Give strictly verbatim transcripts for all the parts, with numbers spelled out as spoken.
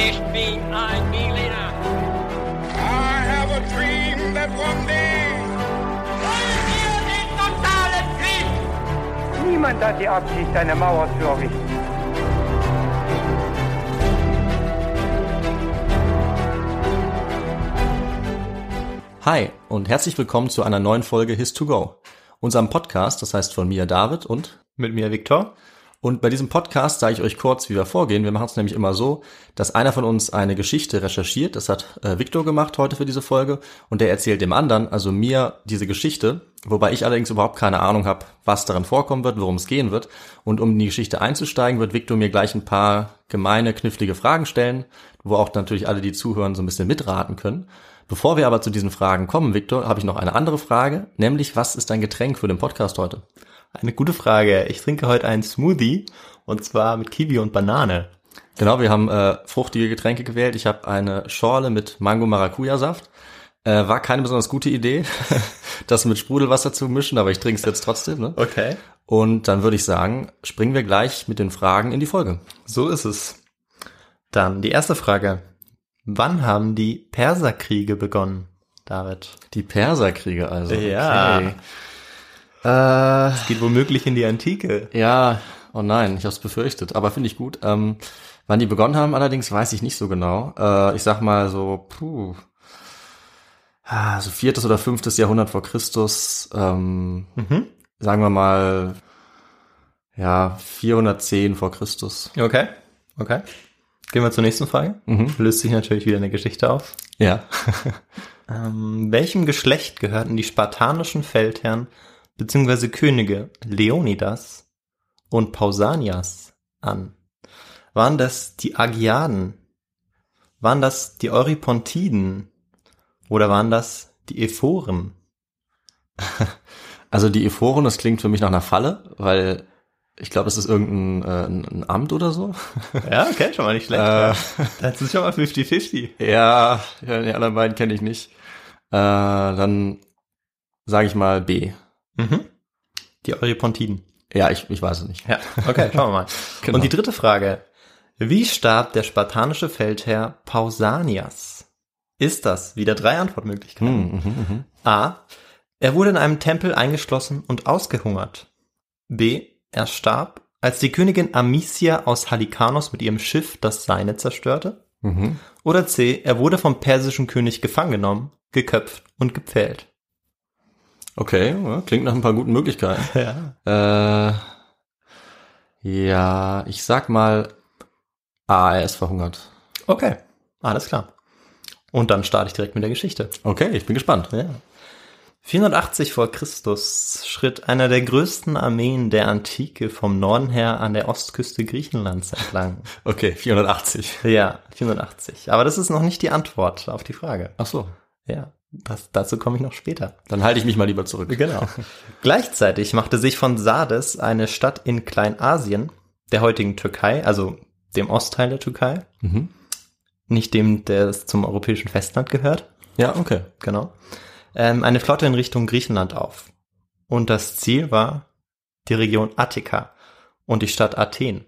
Ich bin ein Berliner. I have a dream that one day. Wollen wir den totalen Krieg? Niemand hat die Absicht, eine Mauer zu errichten. Hi und herzlich willkommen zu einer neuen Folge His to Go, unserem Podcast, das heißt von mir David und mit mir Viktor. Und bei diesem Podcast zeige ich euch kurz, wie wir vorgehen. Wir machen es nämlich immer so, dass einer von uns eine Geschichte recherchiert, das hat äh, Viktor gemacht heute für diese Folge, und der erzählt dem anderen, also mir, diese Geschichte, wobei ich allerdings überhaupt keine Ahnung habe, was darin vorkommen wird, worum es gehen wird. Und um in die Geschichte einzusteigen, wird Viktor mir gleich ein paar gemeine, knifflige Fragen stellen, wo auch natürlich alle, die zuhören, so ein bisschen mitraten können. Bevor wir aber zu diesen Fragen kommen, Viktor, habe ich noch eine andere Frage, nämlich was ist dein Getränk für den Podcast heute? Eine gute Frage. Ich trinke heute einen Smoothie und zwar mit Kiwi und Banane. Genau, wir haben äh, fruchtige Getränke gewählt. Ich habe eine Schorle mit Mango-Maracuja-Saft. Äh, war keine besonders gute Idee, das mit Sprudelwasser zu mischen, aber ich trinke es jetzt trotzdem. Ne? Okay. Und dann würde ich sagen, springen wir gleich mit den Fragen in die Folge. So ist es. Dann die erste Frage. Wann haben die Perserkriege begonnen, David? Die Perserkriege also? Ja. Okay. Äh, es geht womöglich in die Antike. Ja, oh nein, ich habe es befürchtet, aber finde ich gut. Ähm, wann die begonnen haben allerdings, weiß ich nicht so genau. Äh, ich sag mal so, puh, ah, so viertes oder fünftes Jahrhundert vor Christus, ähm, mhm. sagen wir mal, ja, vierhundertzehn vor Christus. Okay, okay. Gehen wir zur nächsten Frage. Mhm. Löst sich natürlich wieder eine Geschichte auf. Ja. ähm, welchem Geschlecht gehörten die spartanischen Feldherren bzw. Könige Leonidas und Pausanias an? Waren das die Agiaden? Waren das die Euripontiden? Oder waren das die Ephoren? Also die Ephoren, das klingt für mich nach einer Falle, weil... Ich glaube, das ist irgendein äh, ein Amt oder so. Ja, okay, schon mal nicht schlecht. Äh, das ist schon mal fünfzig fünfzig. Ja, die anderen beiden kenne ich nicht. Äh, dann sage ich mal B. Mhm. Die Euripontiden. Ja, ich ich weiß es nicht. Ja, okay, schauen wir mal. Genau. Und die dritte Frage. Wie starb der spartanische Feldherr Pausanias? Ist das wieder drei Antwortmöglichkeiten? Mhm, mh, mh. A. Er wurde in einem Tempel eingeschlossen und ausgehungert. B. Er starb, als die Königin Amicia aus Halikarnass mit ihrem Schiff das Seine zerstörte. Mhm. Oder C. Er wurde vom persischen König gefangen genommen, geköpft und gepfählt. Okay, ja, klingt nach ein paar guten Möglichkeiten. Ja, äh, ja ich sag mal, ah, er ist verhungert. Okay, alles klar. Und dann starte ich direkt mit der Geschichte. Okay, ich bin gespannt. Ja. vierhundertachtzig vor Christus schritt einer der größten Armeen der Antike vom Norden her an der Ostküste Griechenlands entlang. Okay, vierhundertachtzig. Ja, vierhundertachtzig. Aber das ist noch nicht die Antwort auf die Frage. Ach so. Ja, das, dazu komme ich noch später. Dann halte ich mich mal lieber zurück. Genau. Gleichzeitig machte sich von Sardes eine Stadt in Kleinasien, der heutigen Türkei, also dem Ostteil der Türkei, mhm. nicht dem, der zum europäischen Festland gehört. Ja, okay. Genau. Eine Flotte in Richtung Griechenland auf. Und das Ziel war die Region Attika und die Stadt Athen.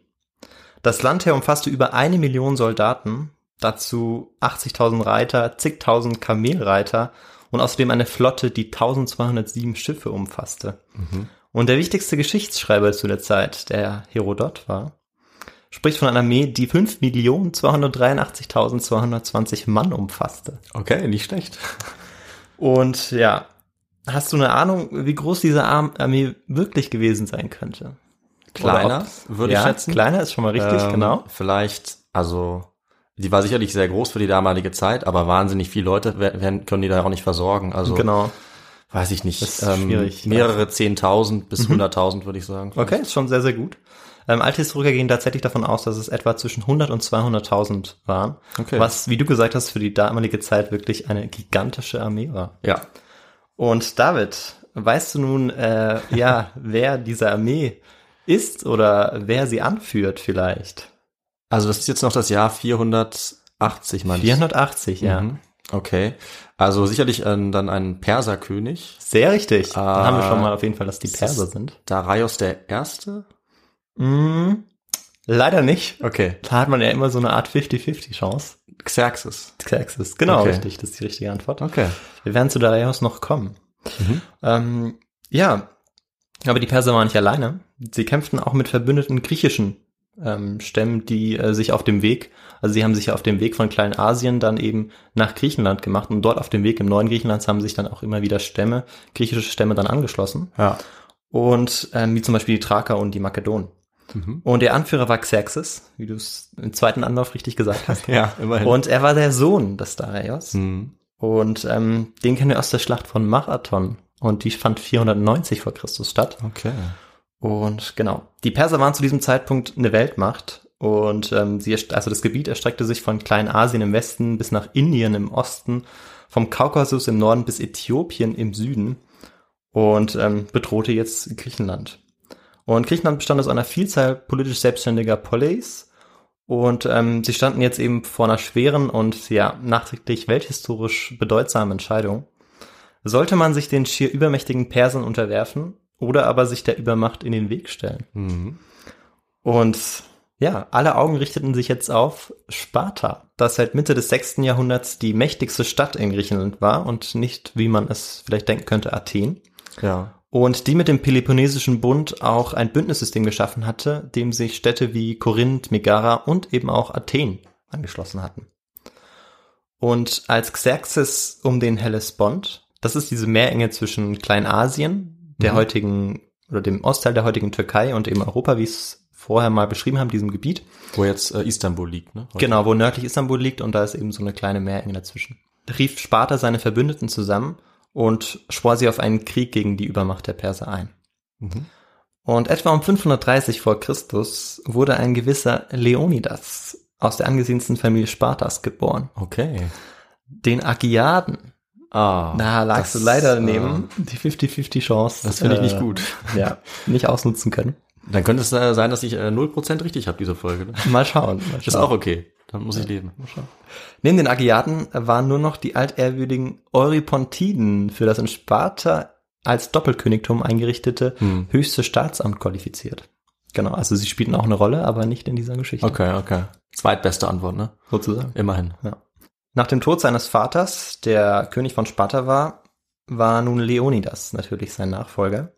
Das Landheer umfasste über eine Million Soldaten, dazu achtzigtausend Reiter, zigtausend Kamelreiter und außerdem eine Flotte, die eintausendzweihundertsieben Schiffe umfasste. Mhm. Und der wichtigste Geschichtsschreiber zu der Zeit, der Herodot war, spricht von einer Armee, die fünf Millionen zweihundertdreiundachtzigtausendzweihundertzwanzig Mann umfasste. Okay, nicht schlecht. Und ja, hast du eine Ahnung, wie groß diese Armee wirklich gewesen sein könnte? Kleiner, würde ich schätzen. Kleiner ist schon mal richtig, ähm, genau. Vielleicht, also, die war sicherlich sehr groß für die damalige Zeit, aber wahnsinnig viele Leute werden, können die da auch nicht versorgen. Also, genau. Weiß ich nicht. Das ist ähm, schwierig. Mehrere zehntausend bis mhm. hunderttausend, würde ich sagen. Vielleicht. Okay, ist schon sehr, sehr gut. Ähm, alte Historiker gehen tatsächlich davon aus, dass es etwa zwischen hundert und zweihunderttausend waren, okay. was, wie du gesagt hast, für die damalige Zeit wirklich eine gigantische Armee war. Ja. Und David, weißt du nun, äh, ja, wer diese Armee ist oder wer sie anführt vielleicht? Also das ist jetzt noch das Jahr vierhundertachtzig, meinst du? vierhundertachtzig, ja. Mhm. Okay, also sicherlich ähm, dann ein Perserkönig. Sehr richtig. Äh, dann haben wir schon mal auf jeden Fall, dass die Perser sind. Darius der Erste? Mm, Leider nicht. Okay. Da hat man ja immer so eine Art fifty fifty Chance. Xerxes. Xerxes, genau, okay. Richtig. Das ist die richtige Antwort. Okay. Wir werden zu Darius noch kommen. Mhm. Ähm, ja, aber die Perser waren nicht alleine. Sie kämpften auch mit verbündeten griechischen ähm, Stämmen, die äh, sich auf dem Weg, also sie haben sich auf dem Weg von Kleinasien dann eben nach Griechenland gemacht und dort auf dem Weg im neuen Griechenland haben sich dann auch immer wieder Stämme, griechische Stämme dann angeschlossen. Ja. Und ähm, wie zum Beispiel die Thraker und die Makedonen. Mhm. Und der Anführer war Xerxes, wie du es im zweiten Anlauf richtig gesagt hast. Ja, immerhin. Und er war der Sohn des Darius. Mhm. Und ähm, den kennen wir aus der Schlacht von Marathon. Und die fand vierhundertneunzig vor Christus statt. Okay. Und genau, die Perser waren zu diesem Zeitpunkt eine Weltmacht. Und ähm, sie, also das Gebiet erstreckte sich von Kleinasien im Westen bis nach Indien im Osten, vom Kaukasus im Norden bis Äthiopien im Süden und ähm, bedrohte jetzt Griechenland. Und Griechenland bestand aus einer Vielzahl politisch selbstständiger Poleis und ähm, sie standen jetzt eben vor einer schweren und ja nachträglich welthistorisch bedeutsamen Entscheidung. Sollte man sich den schier übermächtigen Persern unterwerfen oder aber sich der Übermacht in den Weg stellen? Mhm. Und ja, alle Augen richteten sich jetzt auf Sparta, das seit Mitte des sechsten Jahrhunderts die mächtigste Stadt in Griechenland war und nicht, wie man es vielleicht denken könnte, Athen. Ja. Und die mit dem Peloponnesischen Bund auch ein Bündnissystem geschaffen hatte, dem sich Städte wie Korinth, Megara und eben auch Athen angeschlossen hatten. Und als Xerxes um den Hellespont, das ist diese Meerenge zwischen Kleinasien, der mhm. heutigen, oder dem Ostteil der heutigen Türkei und eben Europa, wie ich es vorher mal beschrieben habe, diesem Gebiet. Wo jetzt äh, Istanbul liegt, ne? Heute. Genau, wo nördlich Istanbul liegt und da ist eben so eine kleine Meerenge dazwischen. Rief Sparta seine Verbündeten zusammen und schwor sie auf einen Krieg gegen die Übermacht der Perser ein. Mhm. Und etwa um fünfhundertdreißig vor Christus wurde ein gewisser Leonidas aus der angesehensten Familie Spartas geboren. Okay. Den Agiaden. Ah. Da lagst das, du leider daneben. Äh, die fifty fifty Chance. Das finde ich äh, nicht gut. Ja, nicht ausnutzen können. Dann könnte es äh, sein, dass ich äh, null Prozent richtig habe, diese Folge. Ne? Mal schauen. Mal schauen. Ist auch okay. Dann muss ich leben. Neben den Agiaden waren nur noch die altehrwürdigen Euripontiden für das in Sparta als Doppelkönigtum eingerichtete hm. höchste Staatsamt qualifiziert. Genau, also sie spielten auch eine Rolle, aber nicht in dieser Geschichte. Okay, okay. Zweitbeste Antwort, ne? Sozusagen. Immerhin. Ja. Nach dem Tod seines Vaters, der König von Sparta war, war nun Leonidas natürlich sein Nachfolger.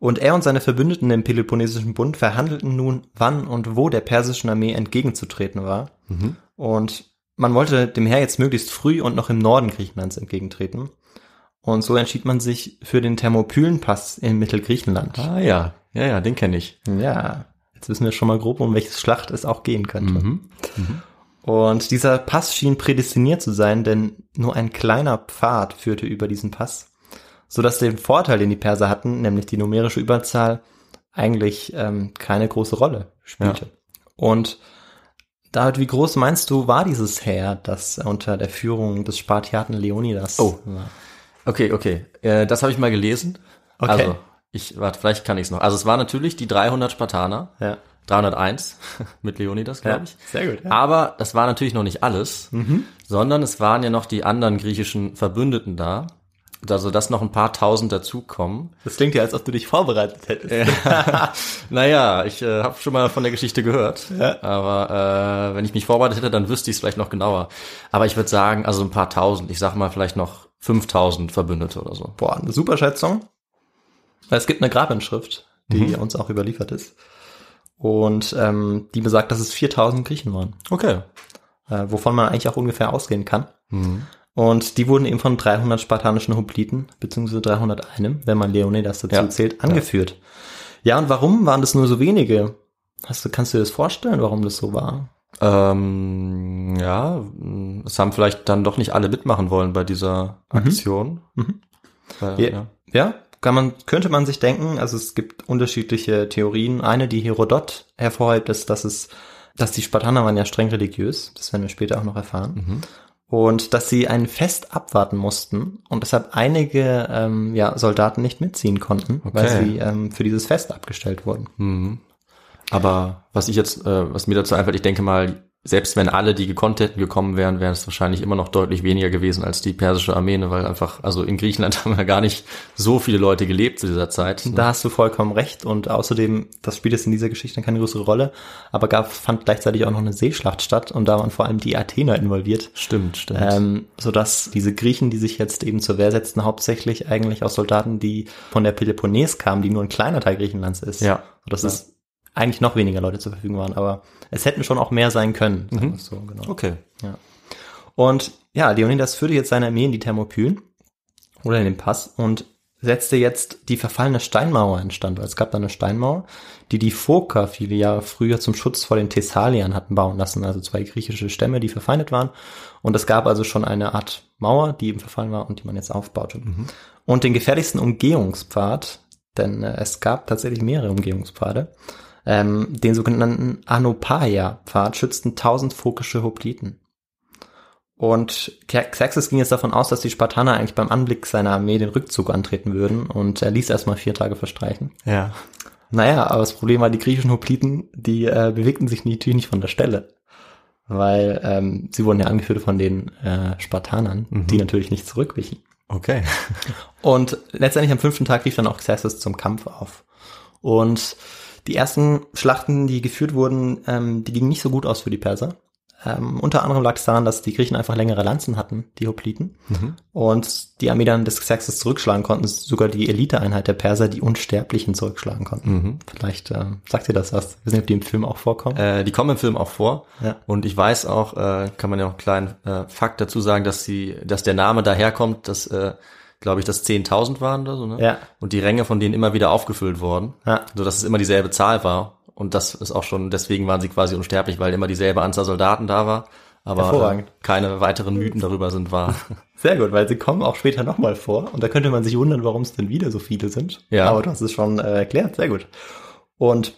Und er und seine Verbündeten im Peloponnesischen Bund verhandelten nun, wann und wo der persischen Armee entgegenzutreten war. Mhm. Und man wollte dem Heer jetzt möglichst früh und noch im Norden Griechenlands entgegentreten. Und so entschied man sich für den Thermopylenpass in Mittelgriechenland. Ah ja, ja, ja, den kenne ich. Ja, jetzt wissen wir schon mal grob, um welche Schlacht es auch gehen könnte. Mhm. Mhm. Und dieser Pass schien prädestiniert zu sein, denn nur ein kleiner Pfad führte über diesen Pass, sodass den Vorteil, den die Perser hatten, nämlich die numerische Überzahl, eigentlich ähm, keine große Rolle spielte. Ja. Und David, wie groß meinst du, war dieses Heer, das unter der Führung des Spartiaten Leonidas oh. war? Okay, okay. Äh, das habe ich mal gelesen. Okay. Also, ich, warte, vielleicht kann ich es noch. Also, es waren natürlich die dreihundert Spartaner. Ja. dreihunderteins mit Leonidas, glaube ja, ich. Sehr gut. Ja. Aber das war natürlich noch nicht alles, mhm. sondern es waren ja noch die anderen griechischen Verbündeten da. Also, dass noch ein paar Tausend dazukommen. Das klingt ja, als ob du dich vorbereitet hättest. Naja, ich äh, habe schon mal von der Geschichte gehört. Ja. Aber äh, wenn ich mich vorbereitet hätte, dann wüsste ich es vielleicht noch genauer. Aber ich würde sagen, also ein paar Tausend. Ich sag mal vielleicht noch fünftausend Verbündete oder so. Boah, eine super Schätzung. Es gibt eine Grabinschrift, die mhm. uns auch überliefert ist. Und ähm, die besagt, dass es viertausend Griechen waren. Okay. Äh, wovon man eigentlich auch ungefähr ausgehen kann. Mhm. Und die wurden eben von dreihundert spartanischen Hopliten, beziehungsweise dreihunderteins, wenn man Leonidas dazu ja. zählt, angeführt. Ja. Ja, und warum waren das nur so wenige? Hast du, kannst du dir das vorstellen, warum das so war? Ähm, ja, es haben vielleicht dann doch nicht alle mitmachen wollen bei dieser Aktion. Mhm. Mhm. Äh, ja, ja. ja kann man, könnte man sich denken, also es gibt unterschiedliche Theorien. Eine, die Herodot hervorhebt, ist, dass es, dass die Spartaner waren ja streng religiös. Das werden wir später auch noch erfahren. Mhm. Und dass sie ein Fest abwarten mussten und deshalb einige ähm, ja, Soldaten nicht mitziehen konnten, okay. weil sie ähm, für dieses Fest abgestellt wurden. Mhm. Aber was ich jetzt, äh, was mir dazu einfällt, ich denke mal, selbst wenn alle, die gekonnt hätten, gekommen wären, wären es wahrscheinlich immer noch deutlich weniger gewesen als die persische Armee, ne? Weil einfach, also in Griechenland haben ja gar nicht so viele Leute gelebt zu dieser Zeit. Ne? Da hast du vollkommen recht und außerdem, das spielt jetzt in dieser Geschichte keine größere Rolle, aber gab, fand gleichzeitig auch noch eine Seeschlacht statt und da waren vor allem die Athener involviert. Stimmt, stimmt. Ähm, sodass diese Griechen, die sich jetzt eben zur Wehr setzten, hauptsächlich eigentlich aus Soldaten, die von der Peloponnes kamen, die nur ein kleiner Teil Griechenlands ist. Ja. Sodass ja. es eigentlich noch weniger Leute zur Verfügung waren, aber es hätten schon auch mehr sein können. Sagen wir so, genau. Okay. Ja. Und ja, Leonidas führte jetzt seine Armee in die Thermopylen oder in den Pass und setzte jetzt die verfallene Steinmauer instand. Es gab da eine Steinmauer, die die Phoker viele Jahre früher zum Schutz vor den Thessaliern hatten bauen lassen, also zwei griechische Stämme, die verfeindet waren. Und es gab also schon eine Art Mauer, die eben verfallen war und die man jetzt aufbaute. Mhm. Und den gefährlichsten Umgehungspfad, denn äh, es gab tatsächlich mehrere Umgehungspfade, Ähm, den sogenannten Anopaia-Pfad schützten tausend phokische Hopliten. Und Xerxes ging jetzt davon aus, dass die Spartaner eigentlich beim Anblick seiner Armee den Rückzug antreten würden und er ließ erstmal vier Tage verstreichen. Ja. Naja, aber das Problem war, die griechischen Hopliten, die äh, bewegten sich natürlich nicht von der Stelle, weil ähm, sie wurden ja angeführt von den äh, Spartanern, mhm. die natürlich nicht zurückwichen. Okay. Und letztendlich am fünften Tag rief dann auch Xerxes zum Kampf auf. Und die ersten Schlachten, die geführt wurden, ähm, die gingen nicht so gut aus für die Perser. Ähm, unter anderem lag es daran, dass die Griechen einfach längere Lanzen hatten, die Hopliten. Mhm. Und die Armee dann des Xerxes zurückschlagen konnten, sogar die Eliteeinheit der Perser, die Unsterblichen zurückschlagen konnten. Mhm. Vielleicht äh, sagt ihr das was. Ich weiß nicht, ob die im Film auch vorkommen. Äh, die kommen im Film auch vor. Ja. Und ich weiß auch, äh, kann man ja noch einen kleinen äh, Fakt dazu sagen, dass sie, dass der Name daherkommt, dass äh, glaube ich, dass zehntausend waren oder so, ne? Ja. Und die Ränge von denen immer wieder aufgefüllt wurden, ja. sodass es immer dieselbe Zahl war. Und das ist auch schon, deswegen waren sie quasi unsterblich, weil immer dieselbe Anzahl Soldaten da war, aber keine weiteren Mythen darüber sind wahr. Sehr gut, weil sie kommen auch später nochmal vor. Und da könnte man sich wundern, warum es denn wieder so viele sind. Ja. Aber du hast es schon äh, erklärt, sehr gut. Und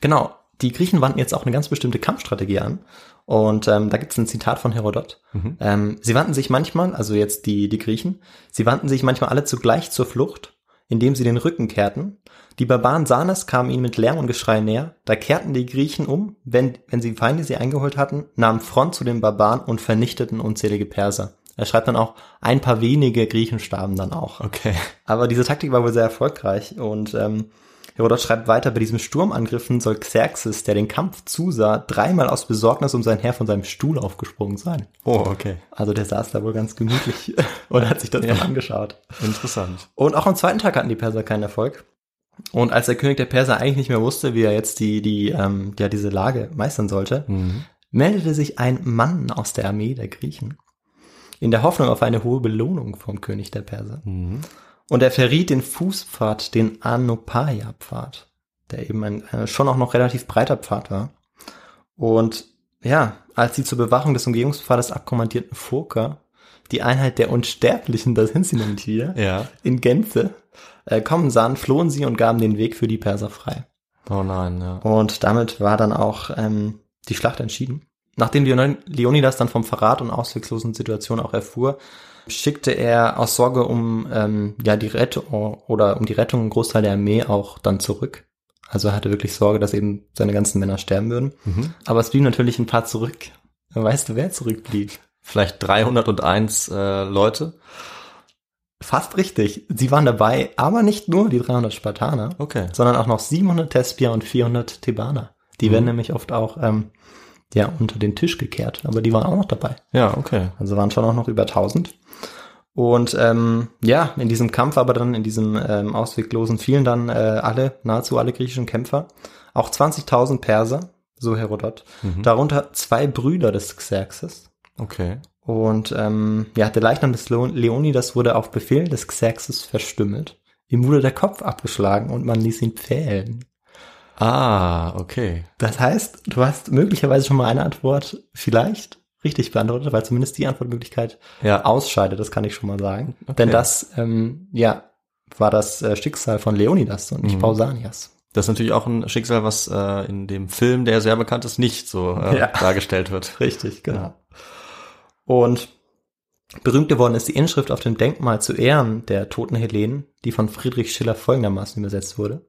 genau, die Griechen wandten jetzt auch eine ganz bestimmte Kampfstrategie an. Und ähm, da gibt es ein Zitat von Herodot. Mhm. Ähm, sie wandten sich manchmal, also jetzt die, die Griechen, sie wandten sich manchmal alle zugleich zur Flucht, indem sie den Rücken kehrten. Die Barbaren sahen es, kamen ihnen mit Lärm und Geschrei näher. Da kehrten die Griechen um, wenn, wenn sie Feinde sie eingeholt hatten, nahmen Front zu den Barbaren und vernichteten unzählige Perser. Er schreibt dann auch, ein paar wenige Griechen starben dann auch. Okay. Aber diese Taktik war wohl sehr erfolgreich und ähm, Herodot schreibt weiter, bei diesem Sturmangriffen soll Xerxes, der den Kampf zusah, dreimal aus Besorgnis um sein Herr von seinem Stuhl aufgesprungen sein. Oh, okay. Also der saß da wohl ganz gemütlich und hat sich das ja. mal angeschaut. Interessant. Und auch am zweiten Tag hatten die Perser keinen Erfolg. Und als der König der Perser eigentlich nicht mehr wusste, wie er jetzt die, die, ähm, ja, diese Lage meistern sollte, mhm. meldete sich ein Mann aus der Armee der Griechen in der Hoffnung auf eine hohe Belohnung vom König der Perser. Mhm. Und er verriet den Fußpfad, den Anopaia-Pfad, der eben ein äh, schon auch noch relativ breiter Pfad war. Und ja, als die zur Bewachung des Umgehungspfades abkommandierten Phoker, die Einheit der Unsterblichen, das sind sie nämlich wieder, ja. in Gänze, äh, kommen sahen, flohen sie und gaben den Weg für die Perser frei. Oh nein, ja. Und damit war dann auch ähm, die Schlacht entschieden. Nachdem Leon- Leonidas dann vom Verrat und ausweglosen Situation auch erfuhr, schickte er aus Sorge um ähm, ja die Rettung oder um die Rettung einen Großteil der Armee auch dann zurück. Also er hatte wirklich Sorge, dass eben seine ganzen Männer sterben würden. Mhm. Aber es blieben natürlich ein paar zurück. Weißt du, wer zurückblieb? Vielleicht dreihunderteins äh, Leute. Fast richtig. Sie waren dabei, aber nicht nur die dreihundert Spartaner, okay. sondern auch noch siebenhundert Thespier und vierhundert Thebaner. Die mhm. werden nämlich oft auch ähm, ja unter den Tisch gekehrt, aber die waren auch noch dabei. Ja, okay. Also waren schon auch noch über tausend. Und ähm, ja, in diesem Kampf, aber dann in diesem ähm, ausweglosen fielen dann äh, alle, nahezu alle griechischen Kämpfer, auch zwanzigtausend Perser, so Herodot, mhm. darunter zwei Brüder des Xerxes. Okay. Und ähm, ja, der Leichnam des Leon- Leonidas wurde auf Befehl des Xerxes verstümmelt. Ihm wurde der Kopf abgeschlagen und man ließ ihn pfählen. Ah, okay. Das heißt, du hast möglicherweise schon mal eine Antwort vielleicht richtig beantwortet, weil zumindest die Antwortmöglichkeit ja. ausscheidet, das kann ich schon mal sagen. Okay. Denn das, ähm, ja, war das Schicksal von Leonidas und nicht mhm. Pausanias. Das ist natürlich auch ein Schicksal, was äh, in dem Film, der sehr bekannt ist, nicht so äh, ja. dargestellt wird. Richtig, genau. Ja. Und berühmt geworden ist die Inschrift auf dem Denkmal zu Ehren der toten Hellenen, die von Friedrich Schiller folgendermaßen übersetzt wurde.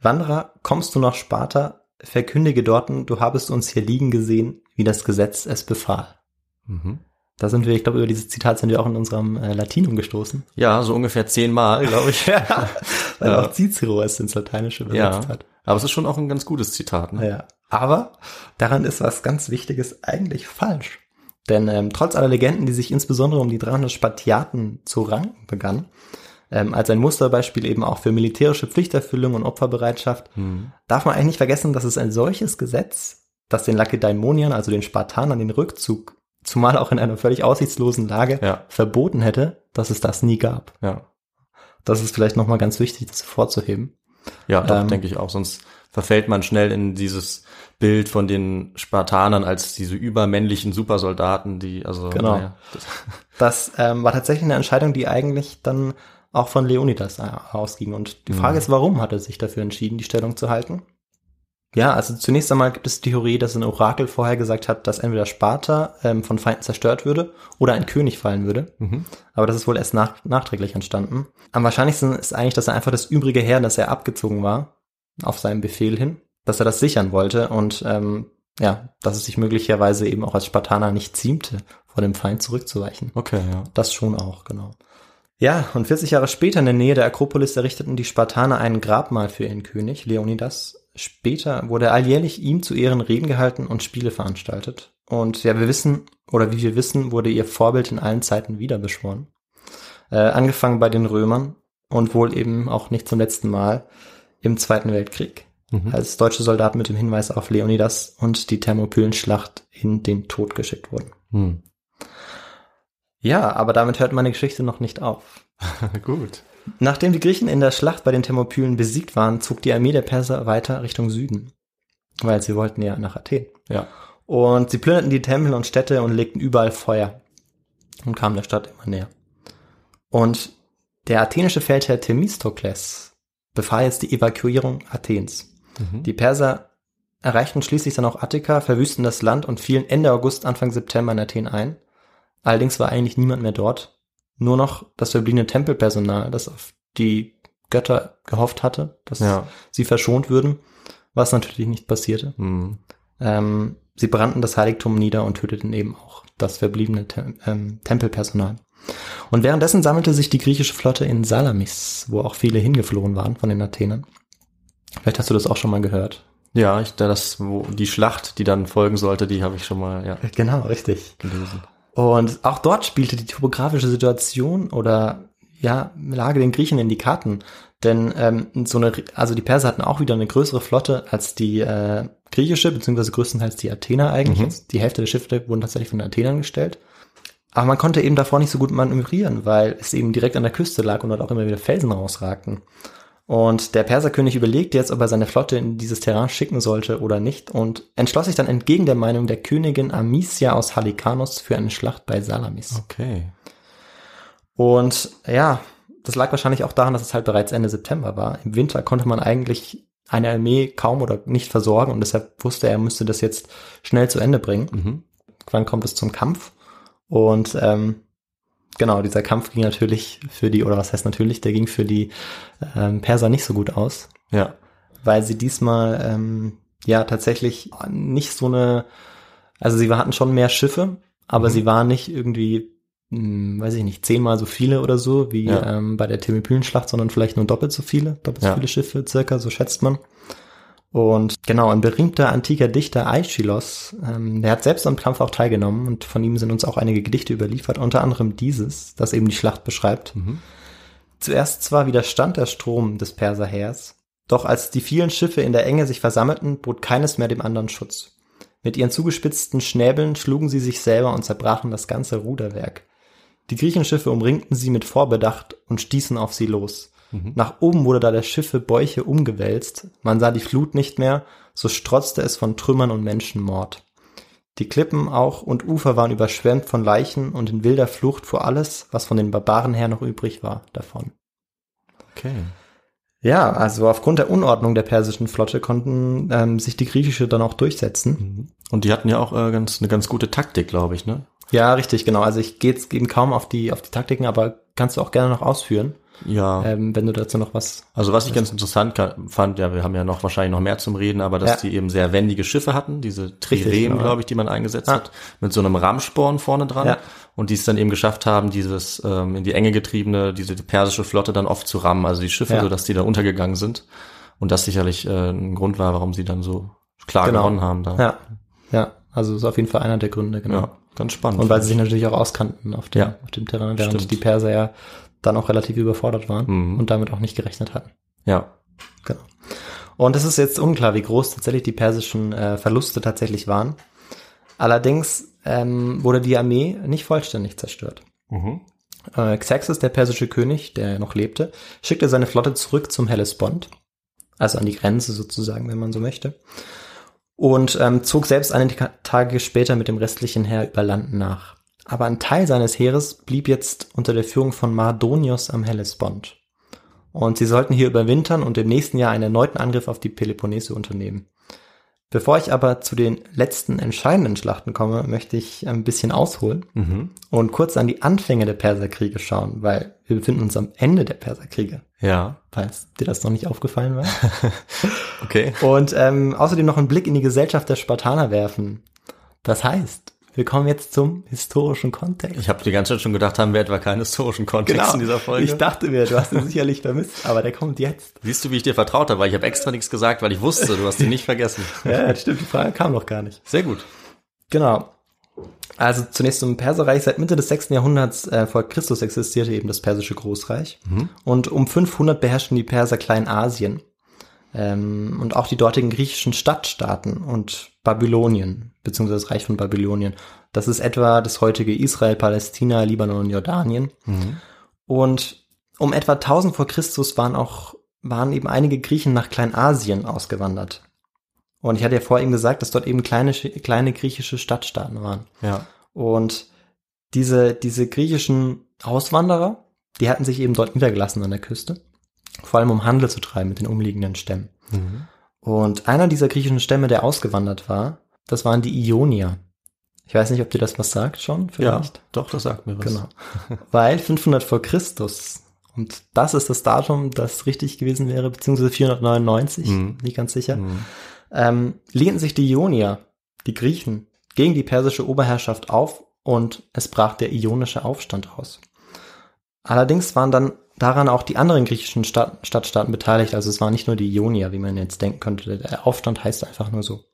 Wanderer, kommst du nach Sparta, verkündige dorten, du habest uns hier liegen gesehen, wie das Gesetz es befahl. Mhm. Da sind wir, ich glaube, über dieses Zitat sind wir auch in unserem äh, Latinum gestoßen. Ja, so ungefähr zehnmal, glaube ich. Ja, weil ja. auch Cicero es ins Lateinische übersetzt ja. hat. Aber es ist schon auch ein ganz gutes Zitat. Ne? Ja. Aber daran ist was ganz Wichtiges eigentlich falsch. Denn ähm, trotz aller Legenden, die sich insbesondere um die dreihundert Spartiaten zu ranken begannen, ähm, als ein Musterbeispiel eben auch für militärische Pflichterfüllung und Opferbereitschaft, mhm. darf man eigentlich nicht vergessen, dass es ein solches Gesetz, das den Lakedaimoniern, also den Spartanern, den Rückzug, zumal auch in einer völlig aussichtslosen Lage, ja. verboten hätte, dass es das nie gab. Ja. Das ist vielleicht nochmal ganz wichtig, das hervorzuheben. Ja, doch, ähm, denke ich auch. Sonst verfällt man schnell in dieses Bild von den Spartanern als diese übermännlichen Supersoldaten, die also... Genau. Naja, das das ähm, war tatsächlich eine Entscheidung, die eigentlich dann auch von Leonidas ausging. Und die Frage mhm. ist, warum hat er sich dafür entschieden, die Stellung zu halten? Ja, also zunächst einmal gibt es die Theorie, dass ein Orakel vorher gesagt hat, dass entweder Sparta ähm, von Feinden zerstört würde oder ein König fallen würde. Mhm. Aber das ist wohl erst nach, nachträglich entstanden. Am wahrscheinlichsten ist eigentlich, dass er einfach das übrige Heer, das er abgezogen war, auf seinen Befehl hin, dass er das sichern wollte und ähm, ja, dass es sich möglicherweise eben auch als Spartaner nicht ziemte, vor dem Feind zurückzuweichen. Okay, ja. Das schon auch, genau. Ja, und vierzig Jahre später in der Nähe der Akropolis errichteten die Spartaner ein Grabmal für ihren König, Leonidas. Später wurde alljährlich ihm zu Ehren Reden gehalten und Spiele veranstaltet. Und ja, wir wissen, oder wie wir wissen, wurde ihr Vorbild in allen Zeiten wieder beschworen. Äh, angefangen bei den Römern und wohl eben auch nicht zum letzten Mal im Zweiten Weltkrieg. Mhm. Als deutsche Soldaten mit dem Hinweis auf Leonidas und die Thermopylenschlacht in den Tod geschickt wurden. Mhm. Ja, aber damit hört meine Geschichte noch nicht auf. Gut. Nachdem die Griechen in der Schlacht bei den Thermopylen besiegt waren, zog die Armee der Perser weiter Richtung Süden, weil sie wollten ja nach Athen. Ja. Und sie plünderten die Tempel und Städte und legten überall Feuer und kamen der Stadt immer näher. Und der athenische Feldherr Themistokles befahl jetzt die Evakuierung Athens. Mhm. Die Perser erreichten schließlich dann auch Attika, verwüsten das Land und fielen Ende August, Anfang September in Athen ein. Allerdings war eigentlich niemand mehr dort. Nur noch das verbliebene Tempelpersonal, das auf die Götter gehofft hatte, dass ja. sie verschont würden, was natürlich nicht passierte. Mhm. Ähm, sie brannten das Heiligtum nieder und töteten eben auch das verbliebene Tem- ähm, Tempelpersonal. Und währenddessen sammelte sich die griechische Flotte in Salamis, wo auch viele hingeflohen waren von den Athenern. Vielleicht hast du das auch schon mal gehört. Ja, ich, das, wo die Schlacht, die dann folgen sollte, die habe ich schon mal ja, genau, richtig. gelesen. Und auch dort spielte die topografische Situation oder ja Lage den Griechen in die Karten, denn ähm, so eine, also die Perser hatten auch wieder eine größere Flotte als die äh, griechische, beziehungsweise größtenteils die Athener eigentlich. Mhm. Die Hälfte der Schiffe wurden tatsächlich von den Athenern gestellt, aber man konnte eben davor nicht so gut manövrieren, weil es eben direkt an der Küste lag und dort auch immer wieder Felsen rausragten. Und der Perserkönig überlegte jetzt, ob er seine Flotte in dieses Terrain schicken sollte oder nicht und entschloss sich dann entgegen der Meinung der Königin Amicia aus Halikarnass für eine Schlacht bei Salamis. Okay. Und ja, das lag wahrscheinlich auch daran, dass es halt bereits Ende September war. Im Winter konnte man eigentlich eine Armee kaum oder nicht versorgen und deshalb wusste er, er müsste das jetzt schnell zu Ende bringen. Mhm. Dann kommt es zum Kampf und ähm, Genau, dieser Kampf ging natürlich für die, oder was heißt natürlich, der ging für die ähm, Perser nicht so gut aus. Ja. Weil sie diesmal, ähm, ja, tatsächlich nicht so eine, also sie hatten schon mehr Schiffe, aber mhm. sie waren nicht irgendwie, mh, weiß ich nicht, zehnmal so viele oder so, wie ja. ähm, bei der Thermopylenschlacht, sondern vielleicht nur doppelt so viele, doppelt so ja. viele Schiffe circa, so schätzt man. Und genau, ein berühmter antiker Dichter Aischylos, ähm, der hat selbst am Kampf auch teilgenommen und von ihm sind uns auch einige Gedichte überliefert, unter anderem dieses, das eben die Schlacht beschreibt. Mhm. Zuerst zwar widerstand der Strom des Perserheers, doch als die vielen Schiffe in der Enge sich versammelten, bot keines mehr dem anderen Schutz. Mit ihren zugespitzten Schnäbeln schlugen sie sich selber und zerbrachen das ganze Ruderwerk. Die Griechenschiffe umringten sie mit Vorbedacht und stießen auf sie los. Nach oben wurde da der Schiffe Bäuche umgewälzt, man sah die Flut nicht mehr, so strotzte es von Trümmern und Menschenmord. Die Klippen auch und Ufer waren überschwemmt von Leichen und in wilder Flucht fuhr alles, was von den Barbaren her noch übrig war, davon. Okay. Ja, also aufgrund der Unordnung der persischen Flotte konnten ähm, sich die griechische dann auch durchsetzen. Und die hatten ja auch äh, ganz, eine ganz gute Taktik, glaube ich, ne? Ja, richtig, genau. Also ich gehe jetzt eben kaum auf die, auf die Taktiken, aber kannst du auch gerne noch ausführen. Ja. Ähm, wenn du dazu noch was... Also was ich ganz interessant fand, ja, wir haben ja noch wahrscheinlich noch mehr zum Reden, aber dass ja. die eben sehr wendige Schiffe hatten, diese Trireme, glaube ich, die man eingesetzt ah. hat, mit so einem Rammsporn vorne dran ja. und die es dann eben geschafft haben, dieses ähm, in die Enge getriebene, diese persische Flotte dann oft zu rammen, also die Schiffe, ja. sodass die da untergegangen sind und das sicherlich äh, ein Grund war, warum sie dann so klar genau. gewonnen haben. Da. Ja, ja, also ist auf jeden Fall einer der Gründe, genau. Ja, ganz spannend. Und weil sie sich natürlich auch auskannten auf dem, ja. auf dem Terrain, während Stimmt. die Perser ja dann auch relativ überfordert waren mhm. und damit auch nicht gerechnet hatten. Ja. Genau. Und es ist jetzt unklar, wie groß tatsächlich die persischen äh, Verluste tatsächlich waren. Allerdings ähm, wurde die Armee nicht vollständig zerstört. Mhm. Äh, Xerxes, der persische König, der noch lebte, schickte seine Flotte zurück zum Hellespont, also an die Grenze sozusagen, wenn man so möchte, und ähm, zog selbst einige Tage später mit dem restlichen Heer über Land nach. Aber ein Teil seines Heeres blieb jetzt unter der Führung von Mardonios am Hellespont. Und sie sollten hier überwintern und im nächsten Jahr einen erneuten Angriff auf die Peloponnese unternehmen. Bevor ich aber zu den letzten entscheidenden Schlachten komme, möchte ich ein bisschen ausholen mhm. und kurz an die Anfänge der Perserkriege schauen, weil wir befinden uns am Ende der Perserkriege. Ja. Falls dir das noch nicht aufgefallen war. Okay. Und ähm, außerdem noch einen Blick in die Gesellschaft der Spartaner werfen. Das heißt... Wir kommen jetzt zum historischen Kontext. Ich habe die ganze Zeit schon gedacht, haben wir etwa keinen historischen Kontext genau. in dieser Folge? Ich dachte mir, du hast ihn sicherlich vermisst, aber der kommt jetzt. Siehst du, wie ich dir vertraut habe, weil ich habe extra nichts gesagt, weil ich wusste, du hast ihn nicht vergessen. Ja, stimmt, die Frage kam noch gar nicht. Sehr gut. Genau. Also zunächst zum Perserreich. Seit Mitte des sechsten Jahrhunderts äh, vor Christus existierte eben das persische Großreich. Mhm. Und um fünfhundert beherrschten die Perser Kleinasien. Ähm, und auch die dortigen griechischen Stadtstaaten und Babylonien, beziehungsweise das Reich von Babylonien. Das ist etwa das heutige Israel, Palästina, Libanon und Jordanien. Mhm. Und um etwa tausend vor Christus waren auch, waren eben einige Griechen nach Kleinasien ausgewandert. Und ich hatte ja vorher eben gesagt, dass dort eben kleine, kleine griechische Stadtstaaten waren. Ja. Und diese, diese griechischen Auswanderer, die hatten sich eben dort niedergelassen an der Küste. Vor allem um Handel zu treiben mit den umliegenden Stämmen. Mhm. Und einer dieser griechischen Stämme, der ausgewandert war, das waren die Ionier. Ich weiß nicht, ob dir das was sagt schon, vielleicht? Ja, doch, das sagt mir was. Genau. Weil fünfhundert vor Christus, und das ist das Datum, das richtig gewesen wäre, beziehungsweise vierhundertneunundneunzig, mhm. nicht ganz sicher, mhm. ähm, lehnten sich die Ionier, die Griechen, gegen die persische Oberherrschaft auf und es brach der ionische Aufstand aus. Allerdings waren dann daran auch die anderen griechischen Stadt, Stadtstaaten beteiligt. Also es waren nicht nur die Ionier, wie man jetzt denken könnte. Der Aufstand heißt einfach nur so.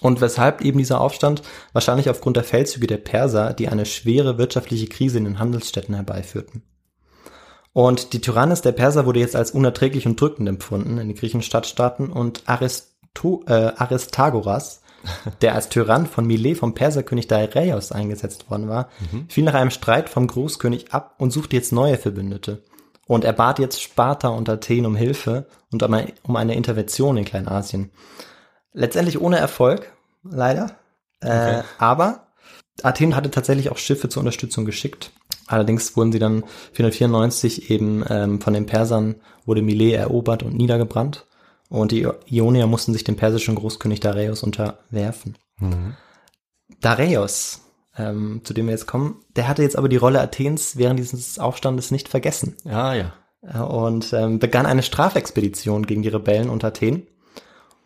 Und weshalb eben dieser Aufstand? Wahrscheinlich aufgrund der Feldzüge der Perser, die eine schwere wirtschaftliche Krise in den Handelsstädten herbeiführten. Und die Tyrannis der Perser wurde jetzt als unerträglich und drückend empfunden in den griechischen Stadtstaaten. Und Aristo, äh, Aristagoras, der als Tyrann von Milet vom Perserkönig Darius eingesetzt worden war, mhm. fiel nach einem Streit vom Großkönig ab und suchte jetzt neue Verbündete. Und er bat jetzt Sparta und Athen um Hilfe und um eine Intervention in Kleinasien. Letztendlich ohne Erfolg, leider. Okay. Äh, aber Athen hatte tatsächlich auch Schiffe zur Unterstützung geschickt. Allerdings wurden sie dann vierhundertvierundneunzig eben ähm, von den Persern, wurde Milet erobert und niedergebrannt. Und die Ionier mussten sich dem persischen Großkönig Darius unterwerfen. Mhm. Darius, Ähm, zu dem wir jetzt kommen, der hatte jetzt aber die Rolle Athens während dieses Aufstandes nicht vergessen. Ah, ja. Und ähm, begann eine Strafexpedition gegen die Rebellen und Athen.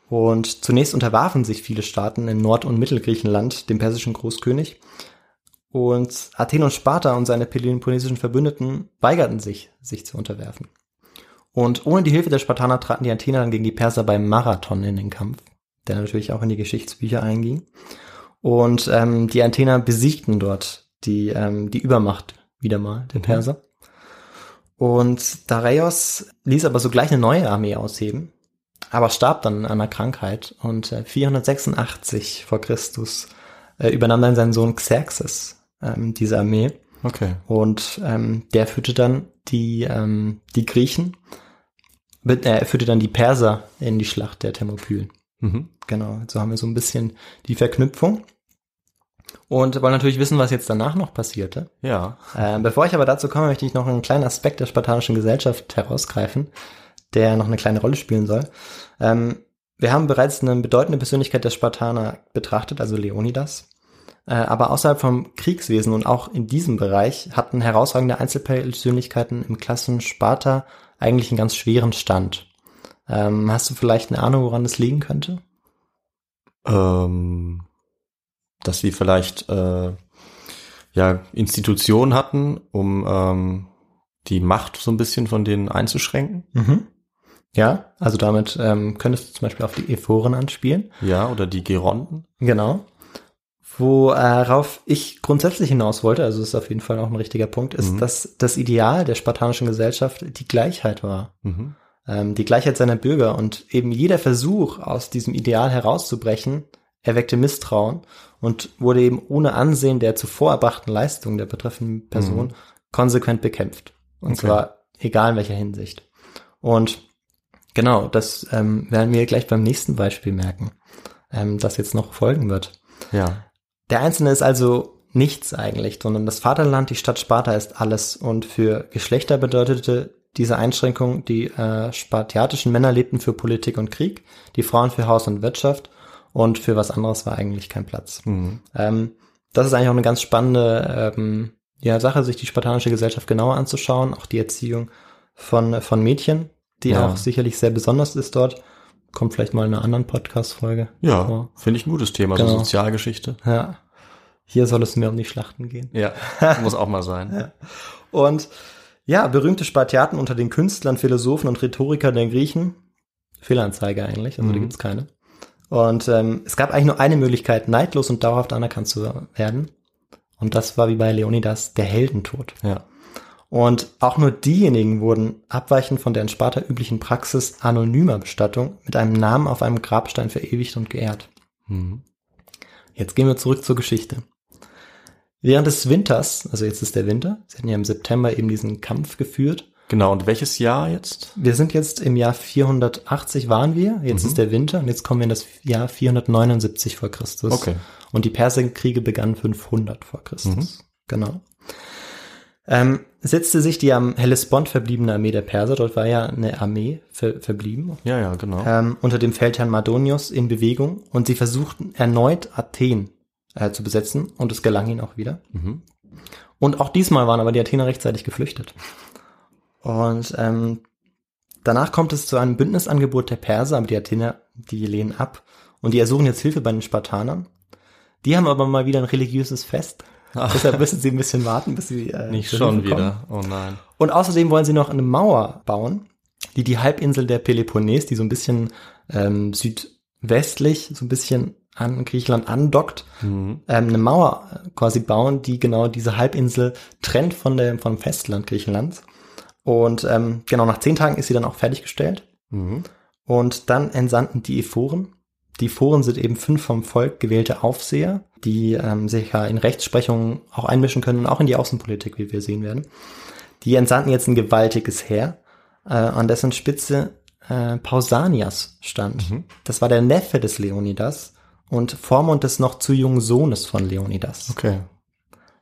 Und zunächst unterwarfen sich viele Staaten in Nord- und Mittelgriechenland dem persischen Großkönig. Und Athen und Sparta und seine peloponnesischen Verbündeten weigerten sich, sich zu unterwerfen. Und ohne die Hilfe der Spartaner traten die Athener dann gegen die Perser beim Marathon in den Kampf, der natürlich auch in die Geschichtsbücher einging. Und ähm, die Athener besiegten dort die ähm, die Übermacht, wieder mal, den Perser. Und Dareios ließ aber sogleich eine neue Armee ausheben, aber starb dann an einer Krankheit. Und äh, vierhundertsechsundachtzig vor Christus äh, übernahm dann sein Sohn Xerxes ähm, diese Armee. Okay. Und ähm, der führte dann die ähm, die Griechen, äh, er führte dann die Perser in die Schlacht der Thermopylen. Mhm. Genau, so haben wir so ein bisschen die Verknüpfung und wollen natürlich wissen, was jetzt danach noch passierte. Ja. Äh, bevor ich aber dazu komme, möchte ich noch einen kleinen Aspekt der spartanischen Gesellschaft herausgreifen, der noch eine kleine Rolle spielen soll. Ähm, wir haben bereits eine bedeutende Persönlichkeit der Spartaner betrachtet, also Leonidas. aber außerhalb vom Kriegswesen und auch in diesem Bereich hatten herausragende Einzelpersönlichkeiten im klassischen Sparta eigentlich einen ganz schweren Stand. Ähm, hast du vielleicht eine Ahnung, woran das liegen könnte? Ähm, dass sie vielleicht äh, ja Institutionen hatten, um ähm, die Macht so ein bisschen von denen einzuschränken. Mhm. Ja, also damit ähm, könntest du zum Beispiel auf die Ephoren anspielen. Ja, oder die Geronten. Genau. Worauf ich grundsätzlich hinaus wollte, also ist auf jeden Fall auch ein richtiger Punkt, ist, mhm. dass das Ideal der spartanischen Gesellschaft die Gleichheit war. Mhm. Ähm, die Gleichheit seiner Bürger, und eben jeder Versuch, aus diesem Ideal herauszubrechen, erweckte Misstrauen und wurde eben ohne Ansehen der zuvor erbrachten Leistung der betreffenden Person mhm. konsequent bekämpft. Und okay. zwar egal in welcher Hinsicht. Und genau, das ähm, werden wir gleich beim nächsten Beispiel merken, ähm, das jetzt noch folgen wird. Ja. Der Einzelne ist also nichts eigentlich, sondern das Vaterland, die Stadt Sparta, ist alles. Und für Geschlechter bedeutete diese Einschränkung, die äh, spartiatischen Männer lebten für Politik und Krieg, die Frauen für Haus und Wirtschaft, und für was anderes war eigentlich kein Platz. Mhm. Ähm, das ist eigentlich auch eine ganz spannende ähm, ja, Sache, sich die spartanische Gesellschaft genauer anzuschauen, auch die Erziehung von, von Mädchen, die ja. auch sicherlich sehr besonders ist dort. Kommt vielleicht mal in einer anderen Podcast-Folge. Ja, so. Finde ich ein gutes Thema, genau. So Sozialgeschichte. Ja, hier soll es mehr um die Schlachten gehen. Ja, muss auch mal sein. Ja. Und ja, berühmte Spartiaten unter den Künstlern, Philosophen und Rhetorikern der Griechen. Fehlanzeige eigentlich, also mhm. da gibt's keine. Und ähm, es gab eigentlich nur eine Möglichkeit, neidlos und dauerhaft anerkannt zu werden. Und das war wie bei Leonidas der Heldentod. Ja. Und auch nur diejenigen wurden, abweichend von der in Sparta üblichen Praxis anonymer Bestattung, mit einem Namen auf einem Grabstein verewigt und geehrt. Mhm. Jetzt gehen wir zurück zur Geschichte. Während des Winters, also jetzt ist der Winter, sie hatten ja im September eben diesen Kampf geführt. Genau, und welches Jahr jetzt? Wir sind jetzt im Jahr vierhundertachtzig waren wir, jetzt mhm. ist der Winter, und jetzt kommen wir in das Jahr vierhundertneunundsiebzig vor Christus. Okay. Und die Perserkriege begannen fünfhundert vor Christus. Mhm. Genau. Ähm, setzte sich die am Hellespont verbliebene Armee der Perser, dort war ja eine Armee ver- verblieben, ja, ja, genau. ähm, unter dem Feldherrn Mardonios in Bewegung, und sie versuchten erneut Athen äh, zu besetzen, und es gelang ihnen auch wieder. Mhm. Und auch diesmal waren aber die Athener rechtzeitig geflüchtet. Und ähm, danach kommt es zu einem Bündnisangebot der Perser, aber die Athener, die lehnen ab, und die ersuchen jetzt Hilfe bei den Spartanern. Die haben aber mal wieder ein religiöses Fest. Ach. Deshalb müssen sie ein bisschen warten, bis sie äh, nicht schon wieder. Oh nein. Und außerdem wollen sie noch eine Mauer bauen, die die Halbinsel der Peloponnes, die so ein bisschen ähm, südwestlich, so ein bisschen an Griechenland andockt, mhm. ähm, eine Mauer quasi bauen, die genau diese Halbinsel trennt von der vom Festland Griechenlands. Und ähm, genau nach zehn Tagen ist sie dann auch fertiggestellt. Mhm. Und dann entsandten die Ephoren. Die Ephoren sind eben fünf vom Volk gewählte Aufseher, die ähm, sich ja in Rechtsprechungen auch einmischen können und auch in die Außenpolitik, wie wir sehen werden. Die entsandten jetzt ein gewaltiges Heer, äh, an dessen Spitze äh, Pausanias stand. Mhm. Das war der Neffe des Leonidas und Vormund des noch zu jungen Sohnes von Leonidas. Okay.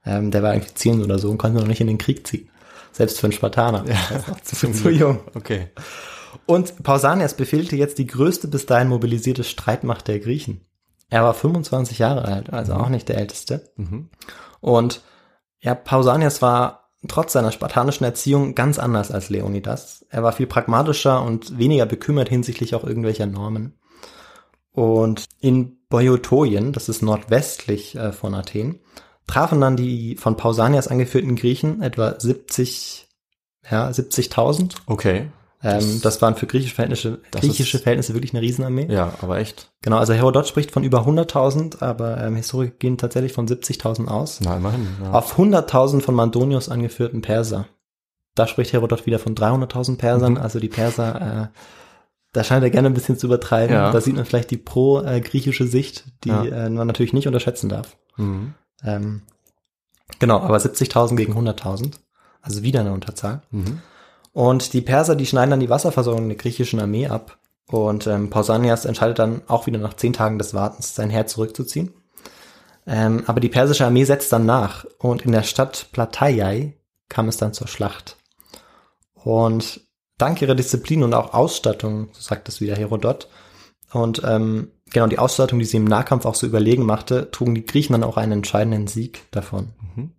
Ähm, der war irgendwie zehn oder so und konnte noch nicht in den Krieg ziehen. Selbst für einen Spartaner. Ja, das ist noch zu, zu jung. Okay. Und Pausanias befehligte jetzt die größte bis dahin mobilisierte Streitmacht der Griechen. Er war fünfundzwanzig Jahre alt, also mhm. auch nicht der Älteste. Mhm. Und ja, Pausanias war trotz seiner spartanischen Erziehung ganz anders als Leonidas. Er war viel pragmatischer und weniger bekümmert hinsichtlich auch irgendwelcher Normen. Und in Boiotoien, das ist nordwestlich äh, von Athen, trafen dann die von Pausanias angeführten Griechen etwa siebzig, ja, siebzigtausend. Okay. Das, das waren für griechische Verhältnisse, griechische ist, Verhältnisse wirklich eine Riesenarmee. Ja, aber echt. Genau, also Herodot spricht von über hunderttausend, aber ähm, Historiker gehen tatsächlich von siebzigtausend aus. Na, immerhin. Ja. Auf hunderttausend von Mardonios angeführten Perser. Da spricht Herodot wieder von dreihunderttausend Persern, mhm. also die Perser, äh, da scheint er gerne ein bisschen zu übertreiben. Ja. Da sieht man vielleicht die pro-griechische Sicht, die ja. äh, man natürlich nicht unterschätzen darf. Mhm. Ähm, genau, aber siebzigtausend gegen hunderttausend, also wieder eine Unterzahl. Mhm. Und die Perser, die schneiden dann die Wasserversorgung der griechischen Armee ab. Und ähm, Pausanias entscheidet dann auch wieder nach zehn Tagen des Wartens, sein Heer zurückzuziehen. Ähm, aber die persische Armee setzt dann nach. Und in der Stadt Plataiai kam es dann zur Schlacht. Und dank ihrer Disziplin und auch Ausstattung, so sagt es wieder Herodot, und ähm, genau, die Ausstattung, die sie im Nahkampf auch so überlegen machte, trugen die Griechen dann auch einen entscheidenden Sieg davon. Mhm.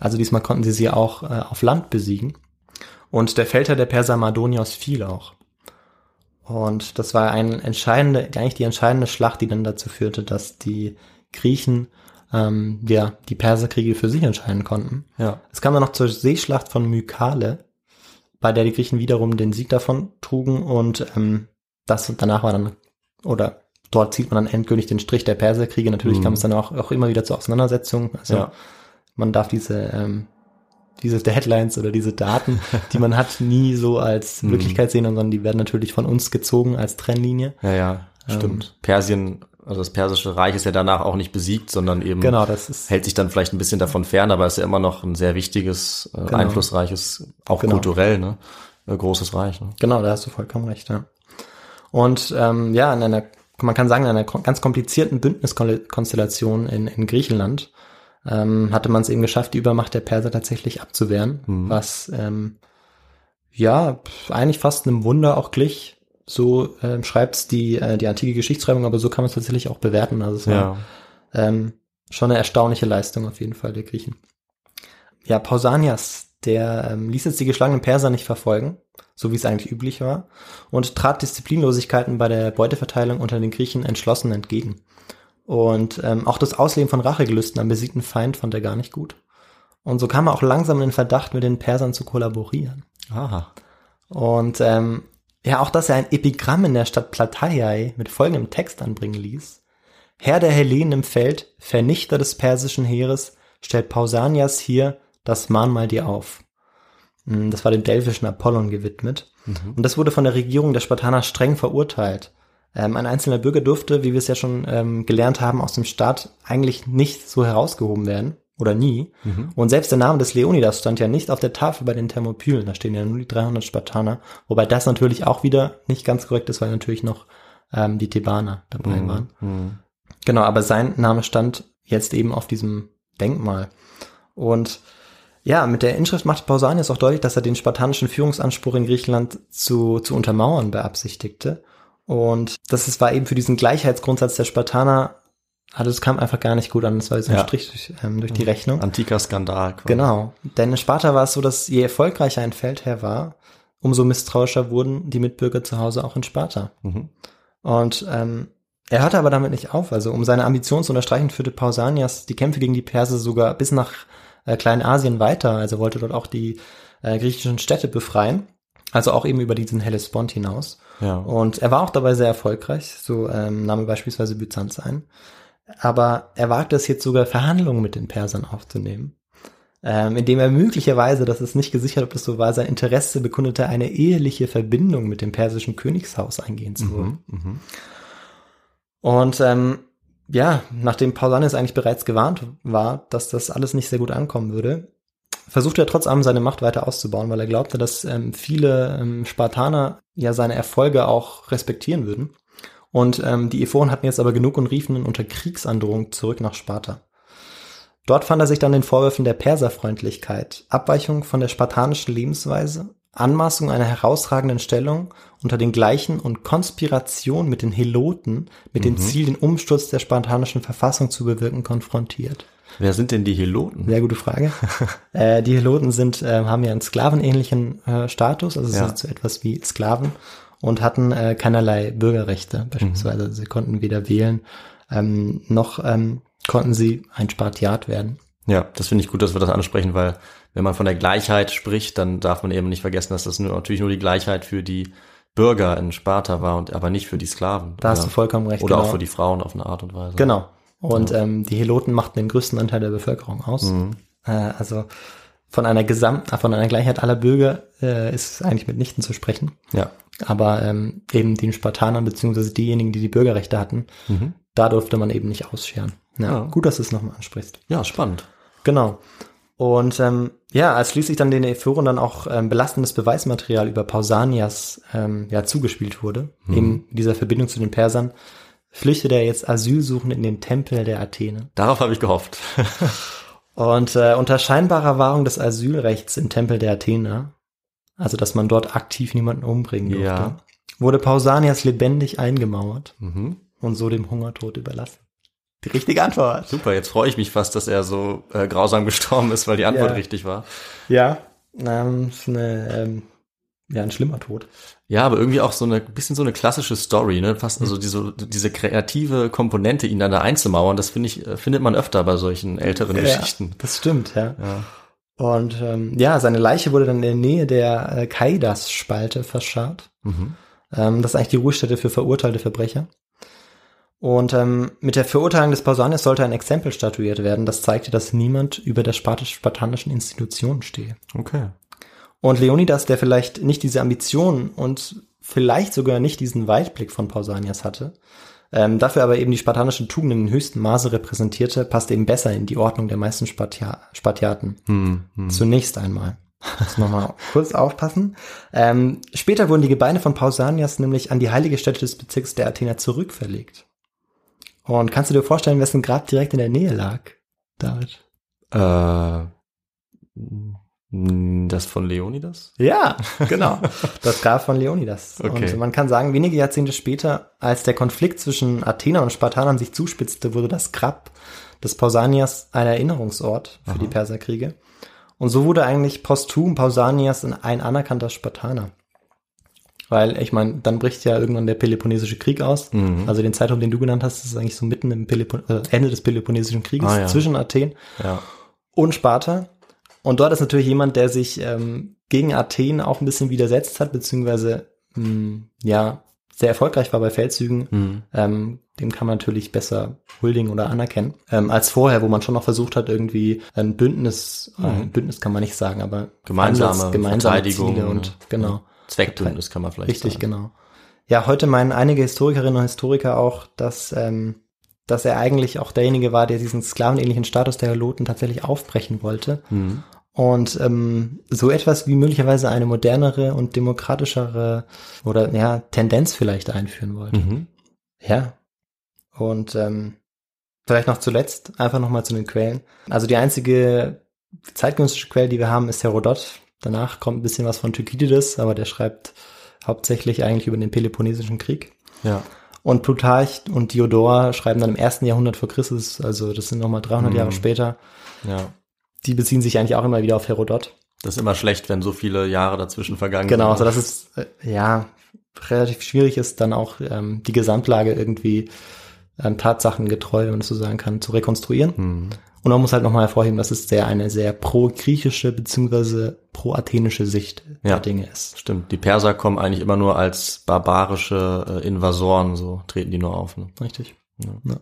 Also diesmal konnten sie sie auch äh, auf Land besiegen. Und der Feldherr der Perser Mardonios fiel auch. Und das war eine entscheidende, eigentlich die entscheidende Schlacht, die dann dazu führte, dass die Griechen ähm, ja die Perserkriege für sich entscheiden konnten. Ja. Es kam dann noch zur Seeschlacht von Mykale, bei der die Griechen wiederum den Sieg davon trugen, und ähm, das danach war dann, oder dort zieht man dann endgültig den Strich der Perserkriege. Natürlich mhm. kam es dann auch, auch immer wieder zu Auseinandersetzungen. Also ja. man darf diese ähm, diese Deadlines oder diese Daten, die man hat, nie so als Wirklichkeit sehen, sondern die werden natürlich von uns gezogen als Trennlinie. Ja, ja, stimmt. Ähm, Persien, also das Persische Reich ist ja danach auch nicht besiegt, sondern eben genau, das ist, hält sich dann vielleicht ein bisschen davon fern, aber ist ja immer noch ein sehr wichtiges, äh, genau. einflussreiches, auch genau. kulturell, ne, äh, großes Reich. Ne? Genau, da hast du vollkommen recht, ja. Und ähm, ja, in einer, man kann sagen, in einer ganz komplizierten Bündniskonstellation in, in Griechenland Ähm, hatte man es eben geschafft, die Übermacht der Perser tatsächlich abzuwehren, mhm. was ähm, ja eigentlich fast einem Wunder auch glich. So ähm, schreibt es die, äh, die antike Geschichtsschreibung, aber so kann man es tatsächlich auch bewerten. Also es war ja. ähm, schon eine erstaunliche Leistung auf jeden Fall der Griechen. Ja, Pausanias, der ähm, ließ jetzt die geschlagenen Perser nicht verfolgen, so wie es eigentlich üblich war, und trat Disziplinlosigkeiten bei der Beuteverteilung unter den Griechen entschlossen entgegen. Und ähm, auch das Ausleben von Rachegelüsten am besiegten Feind fand er gar nicht gut. Und so kam er auch langsam in den Verdacht, mit den Persern zu kollaborieren. Aha. Und ähm, ja, auch, dass er ein Epigramm in der Stadt Plataiai mit folgendem Text anbringen ließ. Herr der Hellenen im Feld, Vernichter des persischen Heeres, stellt Pausanias hier das Mahnmal dir auf. Das war dem delphischen Apollon gewidmet. Mhm. Und das wurde von der Regierung der Spartaner streng verurteilt. Ähm, ein einzelner Bürger durfte, wie wir es ja schon ähm, gelernt haben, aus dem Staat eigentlich nicht so herausgehoben werden oder nie. Mhm. Und selbst der Name des Leonidas stand ja nicht auf der Tafel bei den Thermopylen. Da stehen ja nur die dreihundert Spartaner. Wobei das natürlich auch wieder nicht ganz korrekt ist, weil natürlich noch ähm, die Thebaner dabei mhm. waren. Mhm. Genau, aber sein Name stand jetzt eben auf diesem Denkmal. Und ja, mit der Inschrift macht Pausanias auch deutlich, dass er den spartanischen Führungsanspruch in Griechenland zu, zu untermauern beabsichtigte. Und das ist, war eben für diesen Gleichheitsgrundsatz der Spartaner, also es kam einfach gar nicht gut an, das war so ein ja. Strich durch, ähm, durch die Rechnung. Antiker Skandal. Quasi. Genau, denn in Sparta war es so, dass je erfolgreicher ein Feldherr war, umso misstrauischer wurden die Mitbürger zu Hause auch in Sparta. Mhm. Und ähm, er hörte aber damit nicht auf, also um seine Ambitionen zu unterstreichen, führte Pausanias die Kämpfe gegen die Perser sogar bis nach äh, Kleinasien weiter, also wollte dort auch die äh, griechischen Städte befreien. Also auch eben über diesen Hellespont hinaus. Ja. Und er war auch dabei sehr erfolgreich, so ähm, nahm er beispielsweise Byzanz ein. Aber er wagte es jetzt sogar, Verhandlungen mit den Persern aufzunehmen, ähm, indem er möglicherweise, das ist nicht gesichert, ob das so war, sein Interesse bekundete, eine eheliche Verbindung mit dem persischen Königshaus eingehen zu wollen. Mhm, Und ähm, ja, nachdem Pausanias eigentlich bereits gewarnt war, dass das alles nicht sehr gut ankommen würde, versuchte er trotz allem seine Macht weiter auszubauen, weil er glaubte, dass ähm, viele ähm, Spartaner ja seine Erfolge auch respektieren würden. Und ähm, die Ephoren hatten jetzt aber genug und riefen ihn unter Kriegsandrohung zurück nach Sparta. Dort fand er sich dann den Vorwürfen der Perserfreundlichkeit, Abweichung von der spartanischen Lebensweise, Anmaßung einer herausragenden Stellung unter den Gleichen und Konspiration mit den Heloten mit mhm. dem Ziel, den Umsturz der spartanischen Verfassung zu bewirken, konfrontiert. Wer sind denn die Heloten? Sehr gute Frage. äh, die Heloten sind, äh, haben ja einen sklavenähnlichen äh, Status, also ja. sind so etwas wie Sklaven und hatten äh, keinerlei Bürgerrechte beispielsweise. Mhm. Sie konnten weder wählen, ähm, noch ähm, konnten sie ein Spartiat werden. Ja, das finde ich gut, dass wir das ansprechen, weil wenn man von der Gleichheit spricht, dann darf man eben nicht vergessen, dass das nur, natürlich nur die Gleichheit für die Bürger in Sparta war, und aber nicht für die Sklaven. Da hast du vollkommen recht. Oder genau. auch für die Frauen auf eine Art und Weise. Genau. Und ja. ähm, die Heloten machten den größten Anteil der Bevölkerung aus. Mhm. Äh, also von einer Gesamt, von einer Gleichheit aller Bürger äh, ist eigentlich mitnichten zu sprechen. Ja. Aber ähm, eben den Spartanern beziehungsweise diejenigen, die die Bürgerrechte hatten, mhm. da durfte man eben nicht ausscheren. Ja, ja. Gut, dass du es nochmal ansprichst. Ja, spannend. Genau. Und ähm, ja, als schließlich dann den Ephoren dann auch ähm, belastendes Beweismaterial über Pausanias ähm, ja zugespielt wurde, mhm. in dieser Verbindung zu den Persern, flüchtete er jetzt asylsuchend in den Tempel der Athene. Darauf habe ich gehofft. Und äh, unter scheinbarer Wahrung des Asylrechts im Tempel der Athene, also dass man dort aktiv niemanden umbringen durfte, ja. wurde Pausanias lebendig eingemauert. Mhm. und so dem Hungertod überlassen? Die richtige Antwort. Super, jetzt freue ich mich fast, dass er so äh, grausam gestorben ist, weil die Antwort ja. richtig war. Ja, ähm, ist eine, ähm, ja, ein schlimmer Tod. Ja, aber irgendwie auch so eine bisschen so eine klassische Story, ne? Fast also diese diese kreative Komponente, ihn dann da einzumauern, das finde ich findet man öfter bei solchen älteren ja, Geschichten. Das stimmt, ja. ja. Und ähm, ja, seine Leiche wurde dann in der Nähe der äh, Kaidas-Spalte verscharrt. Mhm. Ähm, das ist eigentlich die Ruhestätte für verurteilte Verbrecher. Und ähm, mit der Verurteilung des Pausanias sollte ein Exempel statuiert werden, das zeigte, dass niemand über der spartanischen Institution stehe. Okay. Und Leonidas, der vielleicht nicht diese Ambitionen und vielleicht sogar nicht diesen Weitblick von Pausanias hatte, ähm, dafür aber eben die spartanischen Tugenden in höchstem Maße repräsentierte, passte eben besser in die Ordnung der meisten Spartia- Spartiaten. Hm, hm. Zunächst einmal. Muss man mal kurz aufpassen. Ähm, später wurden die Gebeine von Pausanias nämlich an die heilige Stätte des Bezirks der Athener zurückverlegt. Und kannst du dir vorstellen, wessen Grab direkt in der Nähe lag, David? Äh... Das von Leonidas? Ja, genau. Das Grab von Leonidas. Okay. Und man kann sagen, wenige Jahrzehnte später, als der Konflikt zwischen Athener und Spartanern sich zuspitzte, wurde das Grab des Pausanias ein Erinnerungsort für Aha. die Perserkriege. Und so wurde eigentlich posthum Pausanias ein anerkannter Spartaner. Weil, ich meine, dann bricht ja irgendwann der Peloponnesische Krieg aus. Mhm. Also den Zeitraum, den du genannt hast, ist eigentlich so mitten im Pelopon- äh, Ende des Peloponnesischen Krieges ah, ja. zwischen Athen ja. und Sparta. Und dort ist natürlich jemand, der sich ähm, gegen Athen auch ein bisschen widersetzt hat, beziehungsweise mh, ja sehr erfolgreich war bei Feldzügen. Mhm. Ähm, dem kann man natürlich besser huldigen oder anerkennen ähm, als vorher, wo man schon noch versucht hat, irgendwie ein Bündnis, mhm. äh, Bündnis kann man nicht sagen, aber gemeinsame, Ansatz, gemeinsame Verteidigung Ziele und genau Zweckbündnis kann man vielleicht richtig sagen. Genau. Ja, heute meinen einige Historikerinnen und Historiker auch, dass ähm, dass er eigentlich auch derjenige war, der diesen sklavenähnlichen Status der Heloten tatsächlich aufbrechen wollte. Mhm. Und ähm, so etwas wie möglicherweise eine modernere und demokratischere oder ja Tendenz vielleicht einführen wollte. Mhm. Ja. Und ähm, vielleicht noch zuletzt, einfach nochmal zu den Quellen. Also die einzige zeitgenössische Quelle, die wir haben, ist Herodot. Danach kommt ein bisschen was von Thukydides, aber der schreibt hauptsächlich eigentlich über den Peloponnesischen Krieg. Ja. Und Plutarch und Diodor schreiben dann im ersten Jahrhundert vor Christus, also das sind nochmal dreihundert mhm. Jahre später. Ja. Die beziehen sich eigentlich auch immer wieder auf Herodot. Das ist immer schlecht, wenn so viele Jahre dazwischen vergangen genau, sind. Genau, also dass es äh, ja relativ schwierig ist, dann auch ähm, die Gesamtlage irgendwie ähm, tatsachengetreu, wenn man das so sagen kann, zu rekonstruieren. Mhm. Und man muss halt nochmal hervorheben, dass es sehr eine sehr pro-griechische bzw. pro-athenische Sicht ja, der Dinge ist. Stimmt, die Perser kommen eigentlich immer nur als barbarische äh, Invasoren, so treten die nur auf. Ne? Richtig. Ja. Ja.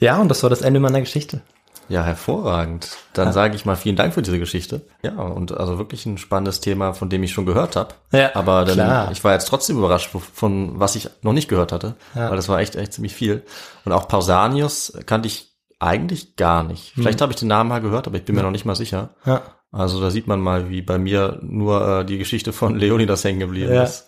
ja, und das war das Ende meiner Geschichte. Ja, hervorragend. Dann ja. sage ich mal vielen Dank für diese Geschichte. Ja, und also wirklich ein spannendes Thema, von dem ich schon gehört habe. Ja, aber dann, klar. Ich war jetzt trotzdem überrascht, von was ich noch nicht gehört hatte, ja. weil das war echt, echt ziemlich viel. Und auch Pausanias kannte ich eigentlich gar nicht. Vielleicht hm. habe ich den Namen mal gehört, aber ich bin ja. mir noch nicht mal sicher. Ja. Also da sieht man mal, wie bei mir nur äh, die Geschichte von Leonidas hängen geblieben ja. ist.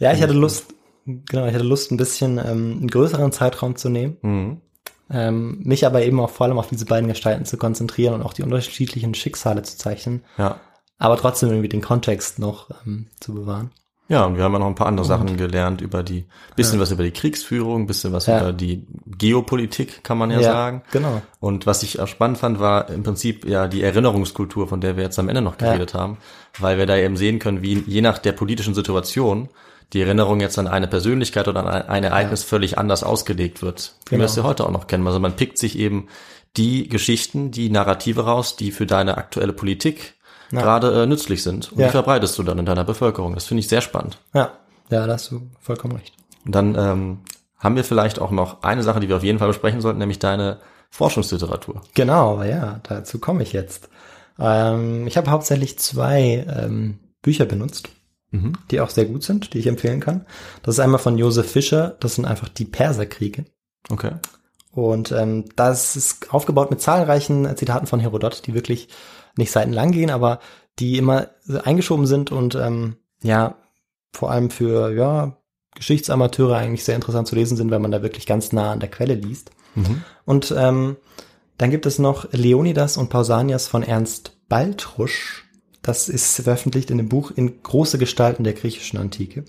Ja, ich hatte Lust, genau, ich hatte Lust, ein bisschen ähm, einen größeren Zeitraum zu nehmen, mhm. ähm, mich aber eben auch vor allem auf diese beiden Gestalten zu konzentrieren und auch die unterschiedlichen Schicksale zu zeichnen, ja. aber trotzdem irgendwie den Kontext noch ähm, zu bewahren. Ja, und wir haben ja noch ein paar andere Sachen und, gelernt über die, bisschen ja. was über die Kriegsführung, bisschen was ja. über die Geopolitik, kann man ja, ja sagen. Genau. Und was ich auch spannend fand, war im Prinzip ja die Erinnerungskultur, von der wir jetzt am Ende noch geredet ja. haben, weil wir da eben sehen können, wie je nach der politischen Situation die Erinnerung jetzt an eine Persönlichkeit oder an ein Ereignis ja. völlig anders ausgelegt wird. Wie genau. wir es ja heute auch noch kennen. Also man pickt sich eben die Geschichten, die Narrative raus, die für deine aktuelle Politik Ja. gerade äh, nützlich sind. Und ja. die verbreitest du dann in deiner Bevölkerung. Das finde ich sehr spannend. Ja, ja, da hast du vollkommen recht. Und dann ähm, haben wir vielleicht auch noch eine Sache, die wir auf jeden Fall besprechen sollten, nämlich deine Forschungsliteratur. Genau, ja, dazu komme ich jetzt. Ähm, ich habe hauptsächlich zwei ähm, Bücher benutzt, mhm. die auch sehr gut sind, die ich empfehlen kann. Das ist einmal von Josef Fischer, das sind einfach die Perserkriege. Okay. Und ähm, das ist aufgebaut mit zahlreichen Zitaten von Herodot, die wirklich nicht seitenlang gehen, aber die immer eingeschoben sind und ähm, ja, vor allem für ja Geschichtsamateure eigentlich sehr interessant zu lesen sind, weil man da wirklich ganz nah an der Quelle liest. Mhm. Und ähm, dann gibt es noch Leonidas und Pausanias von Ernst Baltrusch. Das ist veröffentlicht in dem Buch In große Gestalten der griechischen Antike.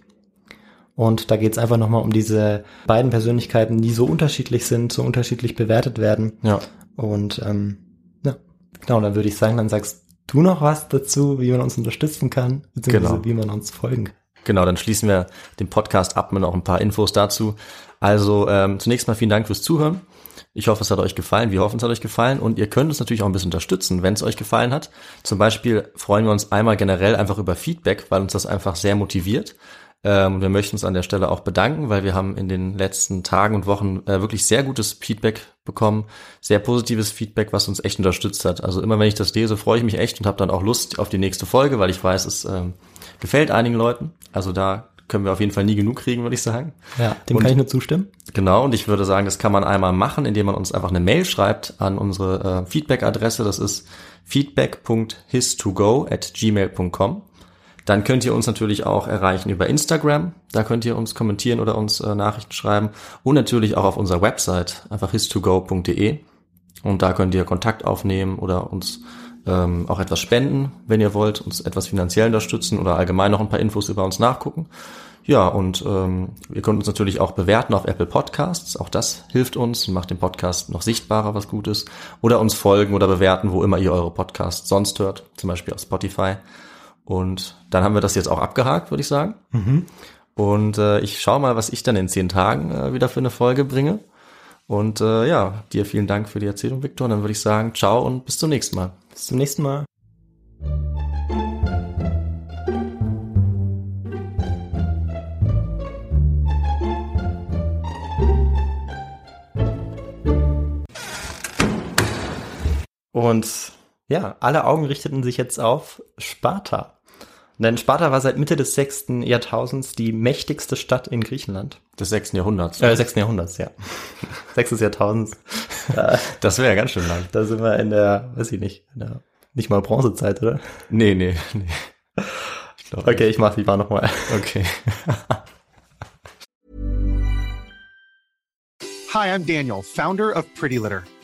Und da geht es einfach nochmal um diese beiden Persönlichkeiten, die so unterschiedlich sind, so unterschiedlich bewertet werden. Ja. Und ähm, ja, genau, dann würde ich sagen, dann sagst du noch was dazu, wie man uns unterstützen kann, beziehungsweise genau. wie man uns folgen kann. Genau, dann schließen wir den Podcast ab mit noch ein paar Infos dazu. Also ähm, zunächst mal vielen Dank fürs Zuhören. Ich hoffe, es hat euch gefallen. Wir hoffen, es hat euch gefallen. Und ihr könnt uns natürlich auch ein bisschen unterstützen, wenn es euch gefallen hat. Zum Beispiel freuen wir uns einmal generell einfach über Feedback, weil uns das einfach sehr motiviert. Ähm, wir möchten uns an der Stelle auch bedanken, weil wir haben in den letzten Tagen und Wochen äh, wirklich sehr gutes Feedback bekommen, sehr positives Feedback, was uns echt unterstützt hat. Also immer, wenn ich das lese, freue ich mich echt und habe dann auch Lust auf die nächste Folge, weil ich weiß, es ähm, gefällt einigen Leuten. Also da können wir auf jeden Fall nie genug kriegen, würde ich sagen. Ja, dem und, kann ich nur zustimmen. Genau, und ich würde sagen, das kann man einmal machen, indem man uns einfach eine Mail schreibt an unsere äh, Feedback-Adresse. Das ist feedback punkt his to go at gmail punkt com. Dann könnt ihr uns natürlich auch erreichen über Instagram. Da könnt ihr uns kommentieren oder uns äh, Nachrichten schreiben. Und natürlich auch auf unserer Website, einfach his to go punkt de. Und da könnt ihr Kontakt aufnehmen oder uns ähm, auch etwas spenden, wenn ihr wollt, uns etwas finanziell unterstützen oder allgemein noch ein paar Infos über uns nachgucken. Ja, und ähm, ihr könnt uns natürlich auch bewerten auf Apple Podcasts. Auch das hilft uns und macht den Podcast noch sichtbarer, was gut ist. Oder uns folgen oder bewerten, wo immer ihr eure Podcasts sonst hört, zum Beispiel auf Spotify. Und dann haben wir das jetzt auch abgehakt, würde ich sagen. Mhm. Und äh, ich schaue mal, was ich dann in zehn Tagen äh, wieder für eine Folge bringe. Und äh, ja, dir vielen Dank für die Erzählung, Victor. Und dann würde ich sagen, ciao und bis zum nächsten Mal. Bis zum nächsten Mal. Und ja, alle Augen richteten sich jetzt auf Sparta. Denn Sparta war seit Mitte des sechsten Jahrtausends die mächtigste Stadt in Griechenland. Des sechsten Jahrhunderts. Äh, sechsten Jahrhunderts, ja. Sechstes Jahrtausends. Das wäre ja ganz schön lang. Da sind wir in der, weiß ich nicht, in der, nicht mal Bronzezeit, oder? Nee, nee, nee. Ich glaub, okay, ich mach die Bar nochmal. Okay. Hi, I'm Daniel, founder of Pretty Litter.